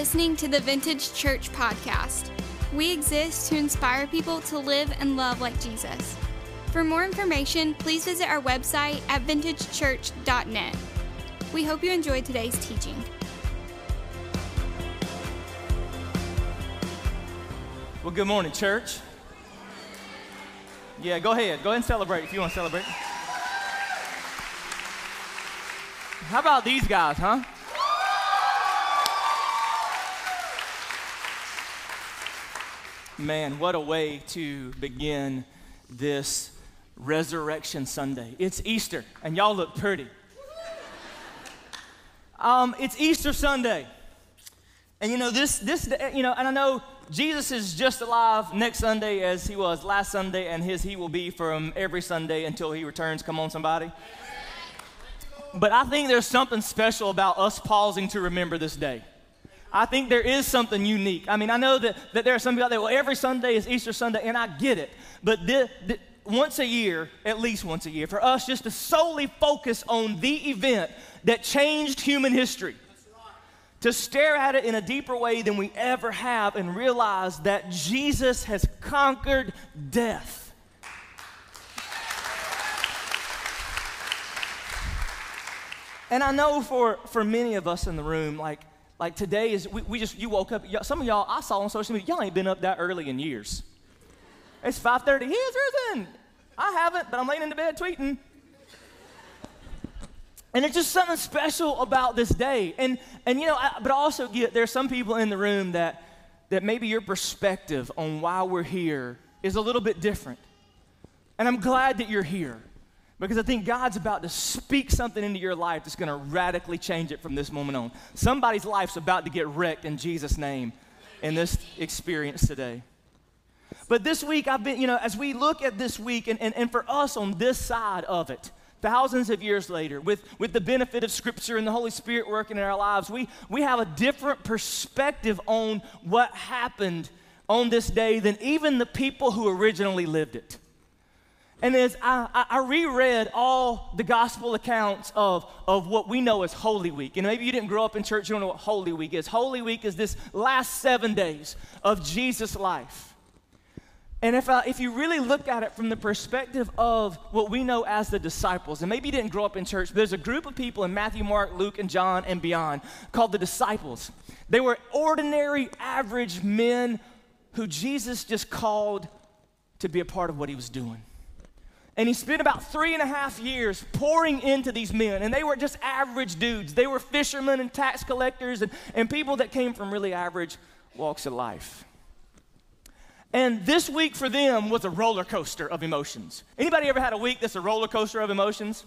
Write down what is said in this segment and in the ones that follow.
listening to the Vintage Church Podcast. We exist to inspire people to live and love like Jesus. For more information, please visit our website at vintagechurch.net. We hope you enjoyed today's teaching. Well, good morning, church. Yeah, go ahead and celebrate if you want to celebrate. How about these guys, huh? Man, what a way to begin this Resurrection Sunday. It's Easter, and y'all look pretty. It's Easter Sunday, and you know this you know, and I know Jesus is just alive next Sunday as he was last Sunday, and he will be from every Sunday until he returns. Come on, somebody. But I think there's something special about us pausing to remember this day. I think there is something unique. I mean, I know that there are some people out there, well, every Sunday is Easter Sunday, and I get it. But once a year, at least once a year, for us just to solely focus on the event that changed human history, to stare at it in a deeper way than we ever have and realize that Jesus has conquered death. And I know for many of us in the room, like today is, you woke up, some of y'all I saw on social media, y'all ain't been up that early in years. It's 5:30, he is risen. I haven't, but I'm laying in the bed tweeting. And it's just something special about this day. And you know, but I also get, there's some people in the room that maybe your perspective on why we're here is a little bit different. And I'm glad that you're here, because I think God's about to speak something into your life that's going to radically change it from this moment on. Somebody's life's about to get wrecked in Jesus' name in this experience today. But this week, I've been, you know, as we look at this week, and for us on this side of it, thousands of years later, with the benefit of Scripture and the Holy Spirit working in our lives, we have a different perspective on what happened on this day than even the people who originally lived it. And as I reread all the gospel accounts of what we know as Holy Week, and maybe you didn't grow up in church, you don't know what Holy Week is. Holy Week is this last 7 days of Jesus' life. And if you really look at it from the perspective of what we know as the disciples, and maybe you didn't grow up in church, but there's a group of people in Matthew, Mark, Luke, and John, and beyond called the disciples. They were ordinary, average men who Jesus just called to be a part of what he was doing. And he spent about 3.5 years pouring into these men. And they were just average dudes. They were fishermen and tax collectors and people that came from really average walks of life. And this week for them was a roller coaster of emotions. Anybody ever had a week that's a roller coaster of emotions?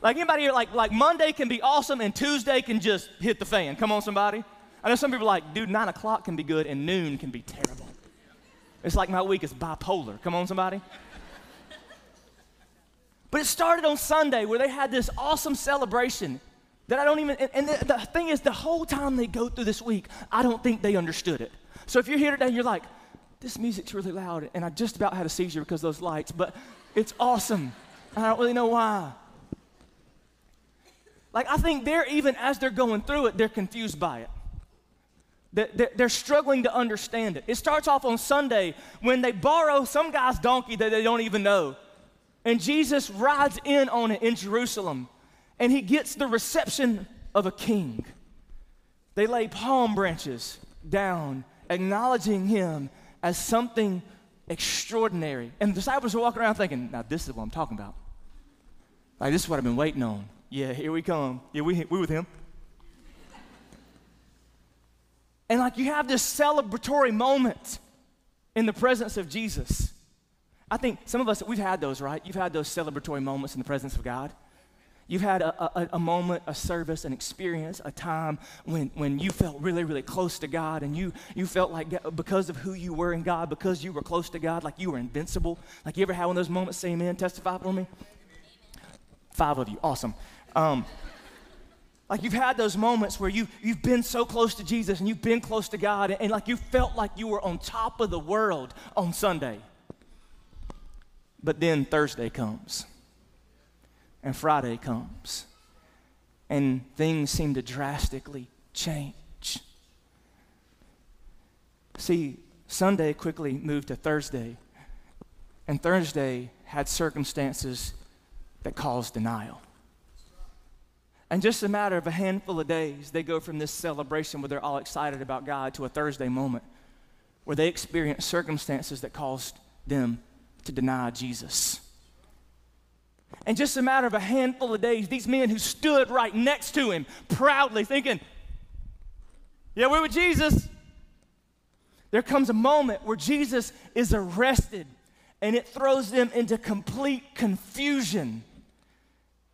Like anybody here, like Monday can be awesome and Tuesday can just hit the fan. Come on, somebody. I know some people are like, dude, 9 o'clock can be good and noon can be terrible. It's like my week is bipolar. Come on, somebody. But it started on Sunday where they had this awesome celebration that I don't even, and the thing is, the whole time they go through this week, I don't think they understood it. So if you're here today and you're like, this music's really loud and I just about had a seizure because of those lights, but it's awesome. And I don't really know why. Like I think they're, even as they're going through it, they're confused by it. They're struggling to understand it. It starts off on Sunday when they borrow some guy's donkey that they don't even know. And Jesus rides in on it in Jerusalem, and he gets the reception of a king. They lay palm branches down, acknowledging him as something extraordinary. And the disciples are walking around thinking, now this is what I'm talking about. Like, this is what I've been waiting on. Yeah, here we come. Yeah, we with him. And like you have this celebratory moment in the presence of Jesus. I think some of us, we've had those, right? You've had those celebratory moments in the presence of God. You've had a moment, a service, an experience, a time when you felt really, really close to God, and you felt like because of who you were in God, because you were close to God, like you were invincible. Like you ever had one of those moments? Say amen, testify for me. 5 of you, awesome. Like you've had those moments where you've been so close to Jesus and you've been close to God, and like you felt like you were on top of the world on Sunday. But then Thursday comes, and Friday comes, and things seem to drastically change. See, Sunday quickly moved to Thursday, and Thursday had circumstances that caused denial. And just a matter of a handful of days, they go from this celebration where they're all excited about God to a Thursday moment where they experience circumstances that caused them to deny Jesus. And just a matter of a handful of days, these men who stood right next to him proudly thinking, yeah, we're with Jesus. There comes a moment where Jesus is arrested, and it throws them into complete confusion.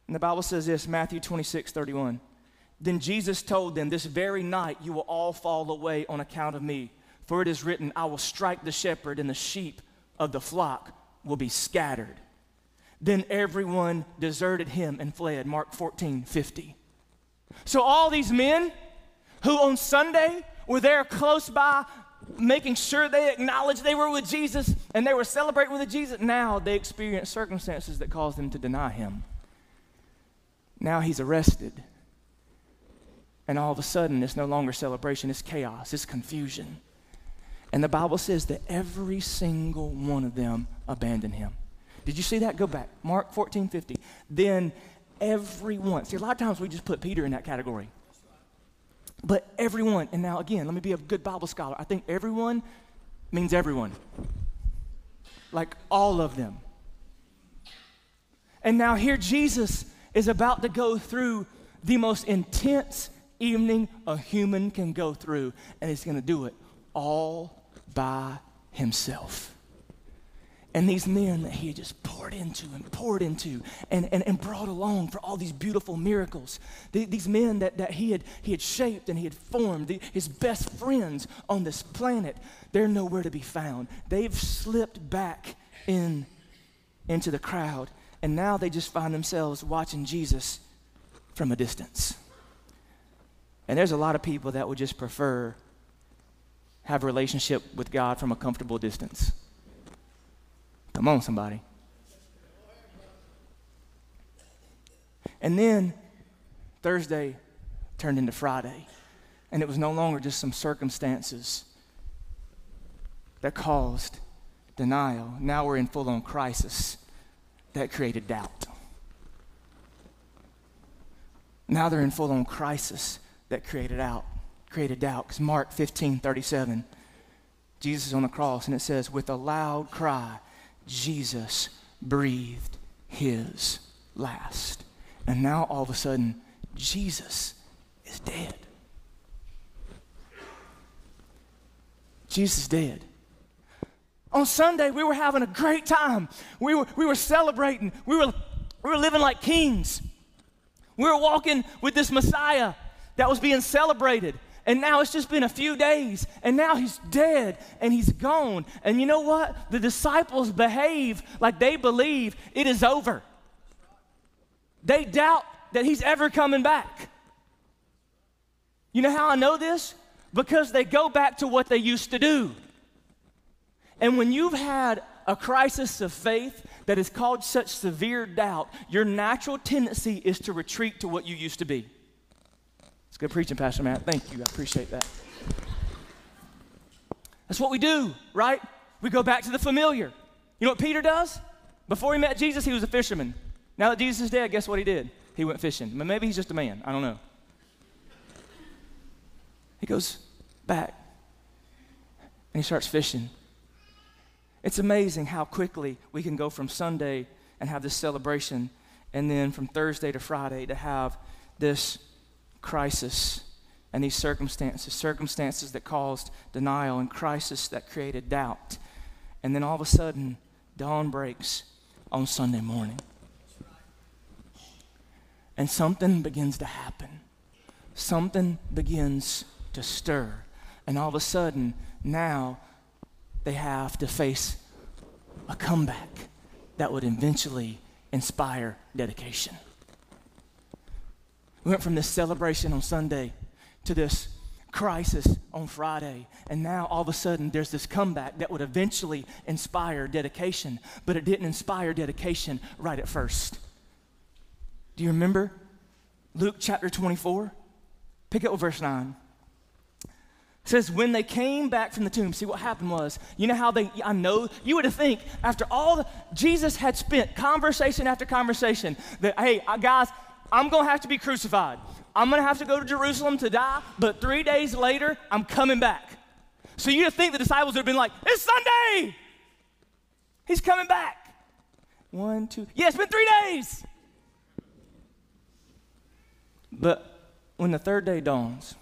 And the Bible says this, Matthew 26:31. Then Jesus told them, this very night you will all fall away on account of me. For it is written, I will strike the shepherd, and the sheep of the flock will be scattered. Then everyone deserted him and fled. Mark 14:50. So all these men who on Sunday were there close by, making sure they acknowledged they were with Jesus and they were celebrating with Jesus, now they experience circumstances that caused them to deny him. Now he's arrested. And all of a sudden, it's no longer celebration, it's chaos, it's confusion. And the Bible says that every single one of them abandoned him. Did you see that? Go back. Mark 14:50. Then everyone. See, a lot of times we just put Peter in that category. But everyone, and now again, let me be a good Bible scholar. I think everyone means everyone. Like all of them. And now here Jesus is about to go through the most intense evening a human can go through. And he's going to do it all by himself. And these men that he just poured into and brought along for all these beautiful miracles, these men that he had shaped and he had formed, his best friends on this planet, they're nowhere to be found. They've slipped back into the crowd, and now they just find themselves watching Jesus from a distance. And there's a lot of people that would just prefer have a relationship with God from a comfortable distance. Come on, somebody. And then Thursday turned into Friday, and it was no longer just some circumstances that caused denial. Now we're in full-on crisis that created doubt. Now they're in full-on crisis that created doubt, because Mark 15:37, Jesus is on the cross, and it says, with a loud cry, Jesus breathed his last. And now all of a sudden, Jesus is dead. Jesus is dead. On Sunday, we were having a great time. We were celebrating. We were living like kings. We were walking with this Messiah that was being celebrated. And now it's just been a few days, and now he's dead, and he's gone. And you know what? The disciples behave like they believe it is over. They doubt that he's ever coming back. You know how I know this? Because they go back to what they used to do. And when you've had a crisis of faith that has caused such severe doubt, your natural tendency is to retreat to what you used to be. Good preaching, Pastor Matt. Thank you. I appreciate that. That's what we do, right? We go back to the familiar. You know what Peter does? Before he met Jesus, he was a fisherman. Now that Jesus is dead, guess what he did? He went fishing. Maybe he's just a man. I don't know. He goes back, and he starts fishing. It's amazing how quickly we can go from Sunday and have this celebration, and then from Thursday to Friday to have this crisis and these circumstances that caused denial and crisis that created doubt. And then all of a sudden, dawn breaks on Sunday morning. And something begins to happen. Something begins to stir. And all of a sudden, now they have to face a comeback that would eventually inspire dedication. We went from this celebration on Sunday to this crisis on Friday, and now all of a sudden there's this comeback that would eventually inspire dedication, but it didn't inspire dedication right at first. Do you remember Luke chapter 24? Pick up with verse 9. It says, when they came back from the tomb, see what happened was, you know how they, I know, you would think after all, Jesus had spent conversation after conversation that, hey, guys, I'm going to have to be crucified. I'm going to have to go to Jerusalem to die, but 3 days later, I'm coming back. So you would think the disciples would have been like, it's Sunday. He's coming back. One, two, yeah, it's been 3 days. But when the third day dawns,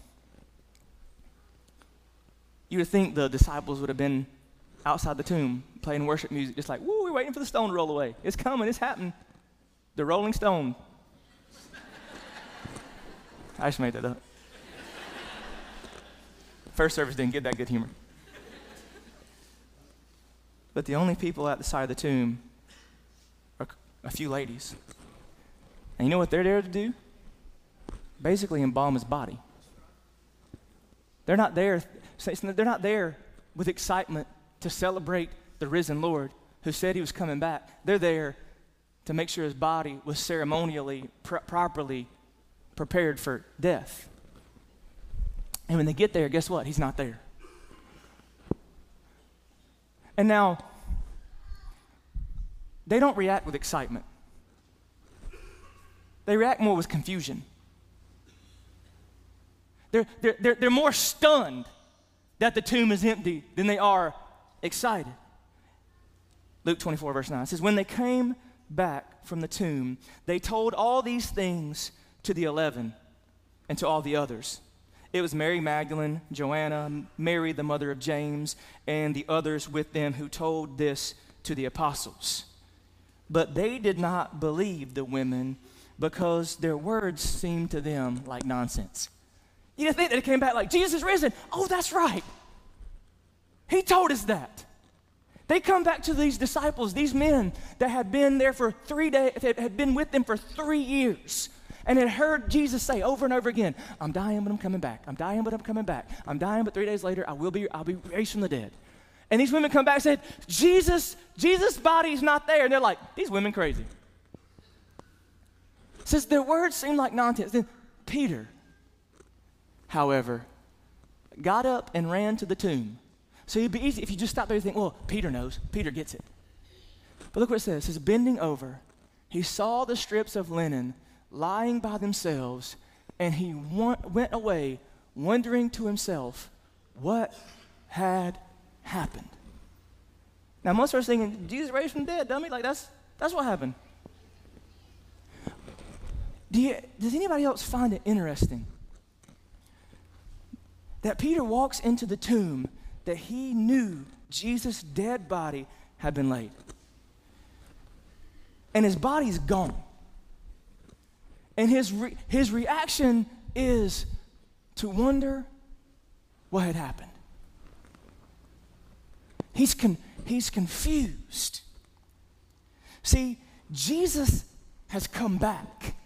you would think the disciples would have been outside the tomb playing worship music, just like, woo, we're waiting for the stone to roll away. It's coming, it's happening. The rolling stone. I just made that up. First service didn't get that good humor. But the only people at the side of the tomb are a few ladies. And you know what they're there to do? Basically embalm his body. They're not there with excitement to celebrate the risen Lord who said he was coming back. They're there to make sure his body was ceremonially, properly prepared for death. And when they get there, guess what? He's not there. And now, they don't react with excitement. They react more with confusion. They're more stunned that the tomb is empty than they are excited. Luke 24, verse 9 says, when they came back from the tomb, they told all these things to the 11 and to all the others. It was Mary Magdalene, Joanna, Mary, the mother of James, and the others with them who told this to the apostles. But they did not believe the women because their words seemed to them like nonsense. You didn't think that it came back like, Jesus is risen. Oh, that's right. He told us that. They come back to these disciples, these men that had been there for 3 days, that had been with them for 3 years, and had heard Jesus say over and over again, I'm dying, but I'm coming back. I'm dying, but I'm coming back. I'm dying, but 3 days later, I'll be raised from the dead. And these women come back and said, Jesus' body is not there. And they're like, these women crazy. Since their words seem like nonsense, then Peter, however, got up and ran to the tomb. So it'd be easy if you just stop there and think, well, Peter knows. Peter gets it. But look what it says. It says, bending over, he saw the strips of linen lying by themselves, and he went away wondering to himself what had happened. Now, most of us are thinking, Jesus raised from the dead, dummy. Like, that's what happened. Does anybody else find it interesting that Peter walks into the tomb that he knew Jesus' dead body had been laid? And his body's gone. And his reaction is to wonder what had happened. He's confused. See, Jesus has come back.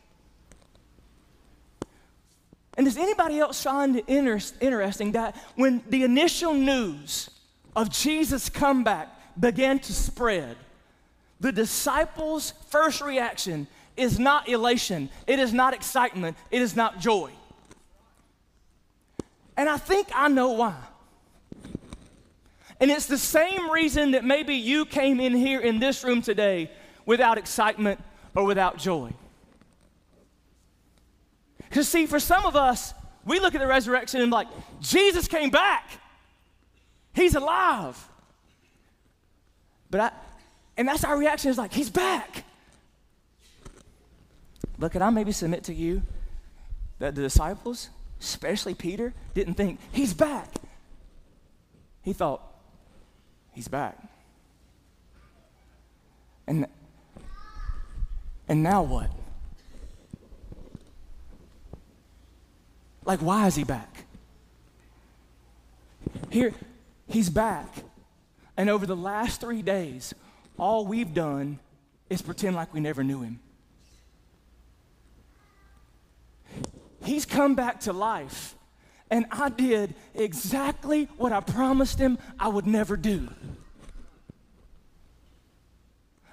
And does anybody else find it interesting that when the initial news of Jesus' comeback began to spread, the disciples' first reaction is not elation, it is not excitement, it is not joy. And I think I know why. And it's the same reason that maybe you came in here in this room today without excitement or without joy. Because see, for some of us, we look at the resurrection and like, Jesus came back. He's alive. And that's our reaction is like, he's back. But could I maybe submit to you that the disciples, especially Peter, didn't think, he's back. He thought, he's back. And now what? Like, why is he back? Here, he's back. And over the last 3 days, all we've done is pretend like we never knew him. He's come back to life, and I did exactly what I promised him I would never do.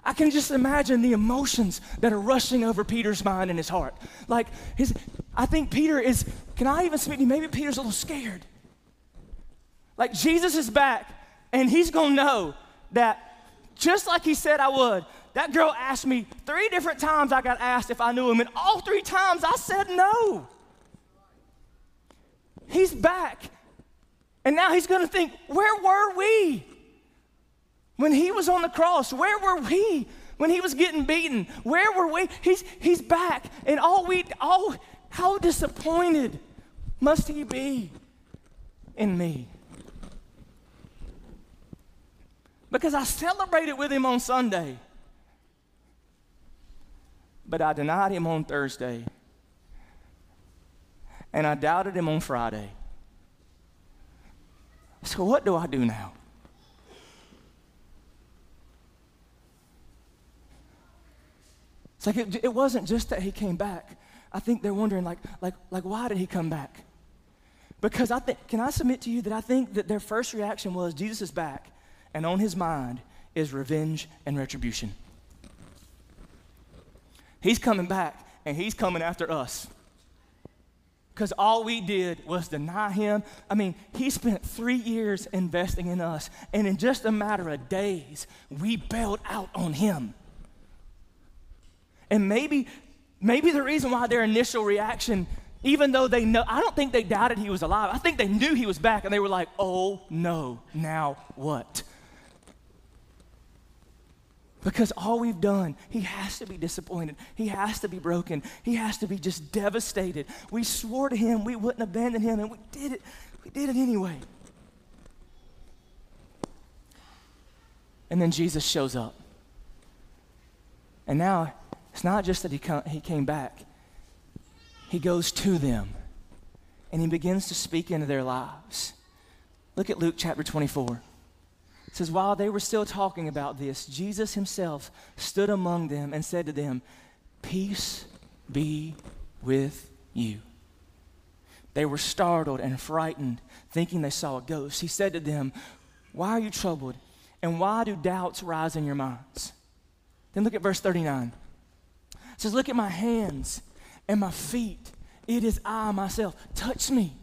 I can just imagine the emotions that are rushing over Peter's mind and his heart. Like, I think Peter is, can I even speak to you? Maybe Peter's a little scared. Like, Jesus is back, and he's going to know that just like he said I would. That girl asked me 3 different times. I got asked if I knew him, and all 3 times I said no. He's back, and now he's going to think, where were we when he was on the cross? Where were we when he was getting beaten? Where were we? He's back, and how disappointed must he be in me? Because I celebrated with him on Sunday, but I denied him on Thursday, and I doubted him on Friday. So what do I do now? It's like it wasn't just that he came back. I think they're wondering, like why did he come back? Because I think, can I submit to you that I think that their first reaction was, Jesus is back, and on his mind is revenge and retribution. He's coming back, and he's coming after us. Because all we did was deny him. I mean, he spent 3 years investing in us, and in just a matter of days, we bailed out on him. And maybe the reason why their initial reaction, even though they know, I don't think they doubted he was alive. I think they knew he was back, and they were like, oh, no, now what? Because all we've done, he has to be disappointed. He has to be broken. He has to be just devastated. We swore to him we wouldn't abandon him, and we did it. We did it anyway. And then Jesus shows up. And now it's not just that he came back. He goes to them, and he begins to speak into their lives. Look at Luke chapter 24. It says, while they were still talking about this, Jesus himself stood among them and said to them, peace be with you. They were startled and frightened, thinking they saw a ghost. He said to them, why are you troubled, and why do doubts rise in your minds? Then look at verse 39. It says, look at my hands and my feet. It is I myself. Touch me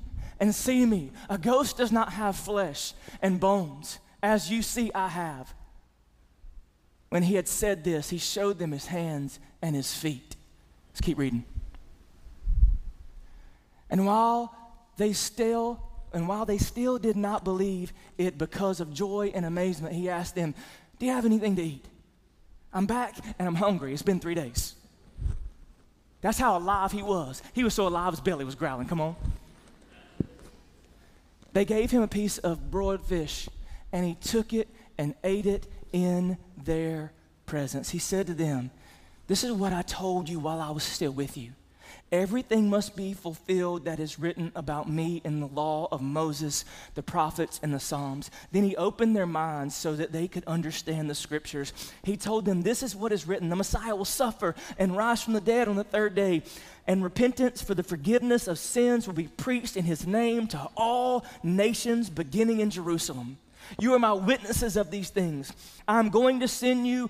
and see me. A ghost does not have flesh and bones, as you see I have. When he had said this, he showed them his hands and his feet. Let's keep reading. And while they still did not believe it because of joy and amazement, he asked them, do you have anything to eat? I'm back and I'm hungry. It's been 3 days. That's how alive he was. He was so alive his belly was growling. Come on. They gave him a piece of broiled fish, and he took it and ate it in their presence. He said to them, this is what I told you while I was still with you. Everything must be fulfilled that is written about me in the law of Moses, the prophets, and the Psalms. Then he opened their minds so that they could understand the scriptures. He told them, this is what is written. The Messiah will suffer and rise from the dead on the 3rd day. And repentance for the forgiveness of sins will be preached in his name to all nations, beginning in Jerusalem. You are my witnesses of these things. I'm going to send you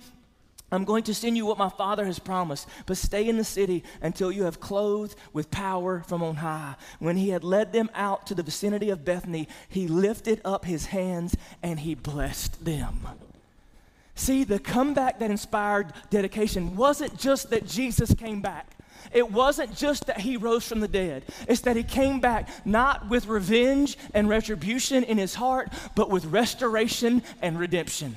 what my Father has promised, but stay in the city until you have clothed with power from on high. When he had led them out to the vicinity of Bethany, he lifted up his hands and he blessed them. See, the comeback that inspired dedication wasn't just that Jesus came back. It wasn't just that he rose from the dead. It's that he came back not with revenge and retribution in his heart, but with restoration and redemption.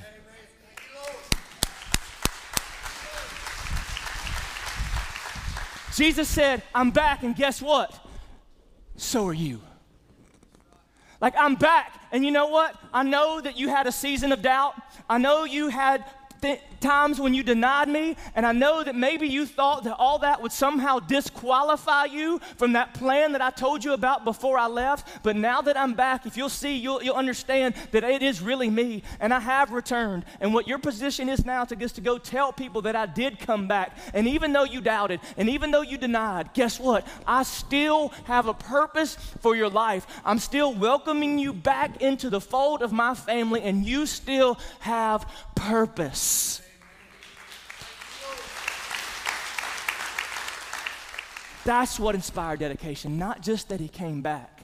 Jesus said, I'm back, and guess what? So are you. Like, I'm back, and you know what? I know that you had a season of doubt. I know you had times when you denied me, and I know that maybe you thought that all that would somehow disqualify you from that plan that I told you about before I left, but now that I'm back, if you'll see, you'll understand that it is really me, and I have returned, and what your position is now is to go tell people that I did come back, and even though you doubted, and even though you denied, guess what? I still have a purpose for your life. I'm still welcoming you back into the fold of my family, and you still have purpose. That's what inspired dedication, not just that he came back.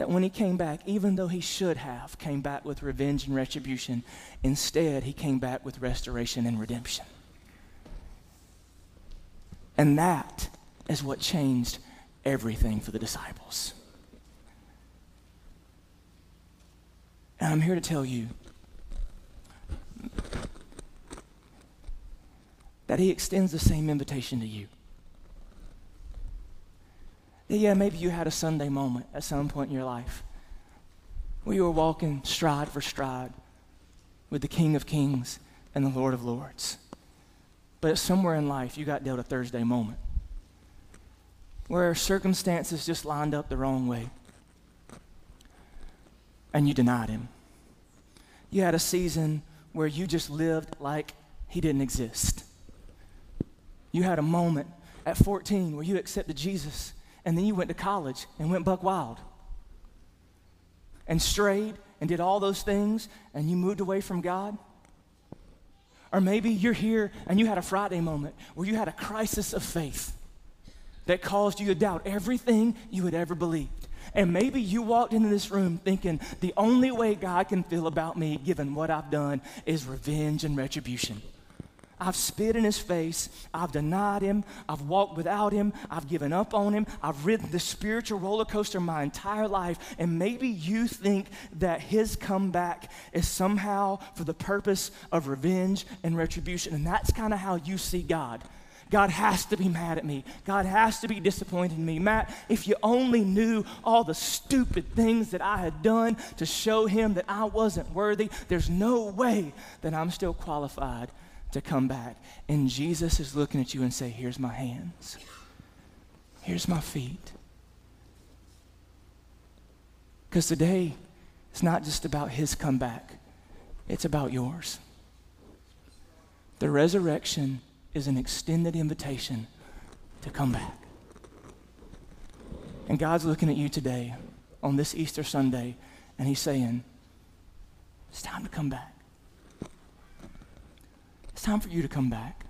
that when he came back, even though he should have came back with revenge and retribution, instead he came back with restoration and redemption. And that is what changed everything for the disciples. And I'm here to tell you that he extends the same invitation to you. Yeah, maybe you had a Sunday moment at some point in your life where you were walking stride for stride with the King of Kings and the Lord of Lords. But somewhere in life, you got dealt a Thursday moment where circumstances just lined up the wrong way, and you denied him. You had a season where you just lived like he didn't exist. You had a moment at 14 where you accepted Jesus, and then you went to college and went buck wild and strayed and did all those things, and you moved away from God. Or maybe you're here and you had a Friday moment where you had a crisis of faith that caused you to doubt everything you had ever believed. And maybe you walked into this room thinking, the only way God can feel about me, given what I've done, is revenge and retribution. I've spit in his face, I've denied him, I've walked without him, I've given up on him, I've ridden the spiritual roller coaster my entire life, and maybe you think that his comeback is somehow for the purpose of revenge and retribution, and that's kind of how you see God. God has to be mad at me. God has to be disappointed in me. Matt, if you only knew all the stupid things that I had done to show him that I wasn't worthy, there's no way that I'm still qualified to come back. And Jesus is looking at you and say, here's my hands. Here's my feet. Because today, it's not just about his comeback. It's about yours. The resurrection is an extended invitation to come back. And God's looking at you today on this Easter Sunday, and he's saying, it's time to come back. It's time for you to come back.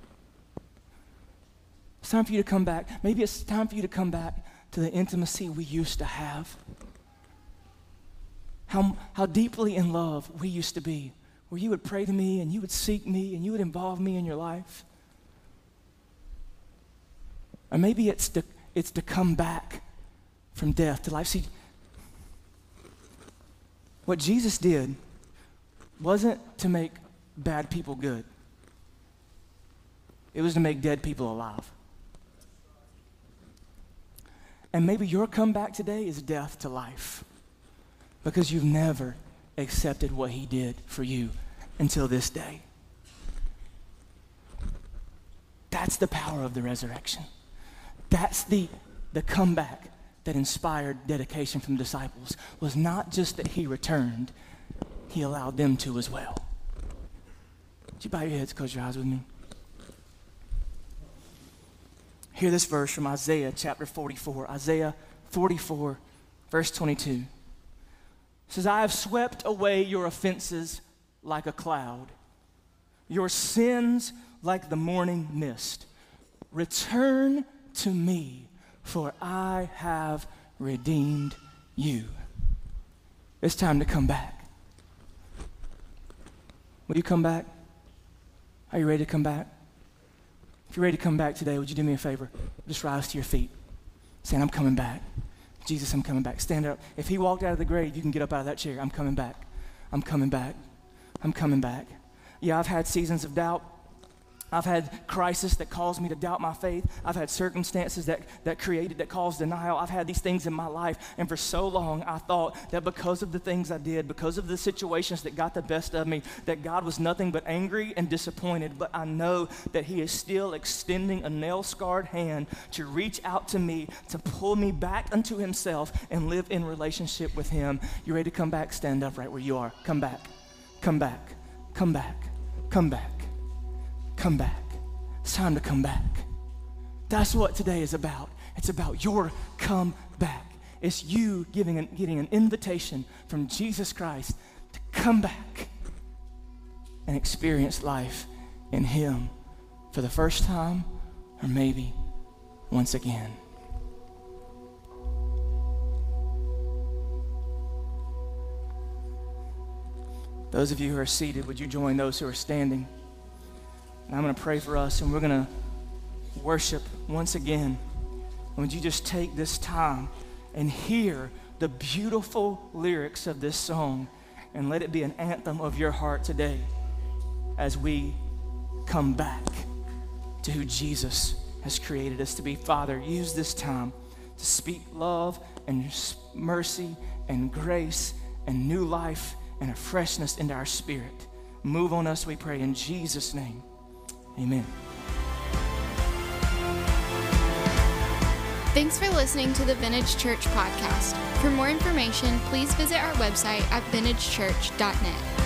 It's time for you to come back. Maybe it's time for you to come back to the intimacy we used to have. How deeply in love we used to be, where you would pray to me and you would seek me and you would involve me in your life. Or maybe it's to come back from death to life. See, what Jesus did wasn't to make bad people good. It was to make dead people alive. And maybe your comeback today is death to life, because you've never accepted what he did for you until this day. That's the power of the resurrection. That's the comeback that inspired dedication from the disciples, was not just that he returned, he allowed them to as well. Would you bow your heads, close your eyes with me? Hear this verse from Isaiah chapter 44. Isaiah 44, verse 22. It says, I have swept away your offenses like a cloud, your sins like the morning mist. Return to me, for I have redeemed you. It's time to come back. Will you come back? Are you ready to come back? If you're ready to come back today, would you do me a favor? Just rise to your feet, saying, I'm coming back. Jesus, I'm coming back. Stand up. If he walked out of the grave, you can get up out of that chair. I'm coming back. I'm coming back. I'm coming back. Yeah, I've had seasons of doubt. I've had crisis that caused me to doubt my faith. I've had circumstances that caused denial. I've had these things in my life, and for so long I thought that because of the things I did, because of the situations that got the best of me, that God was nothing but angry and disappointed. But I know that he is still extending a nail-scarred hand to reach out to me, to pull me back unto himself and live in relationship with him. You ready to come back? Stand up right where you are. Come back. Come back. Come back. Come back. Come back. It's time to come back. That's what today is about. It's about your come back. It's you getting an invitation from Jesus Christ to come back and experience life in him for the first time, or maybe once again. Those of you who are seated, would you join those who are standing? And I'm going to pray for us, and we're going to worship once again. And would you just take this time and hear the beautiful lyrics of this song, and let it be an anthem of your heart today as we come back to who Jesus has created us to be. Father, use this time to speak love and mercy and grace and new life and a freshness into our spirit. Move on us, we pray, in Jesus' name. Amen. Thanks for listening to the Vintage Church Podcast. For more information, please visit our website at vintagechurch.net.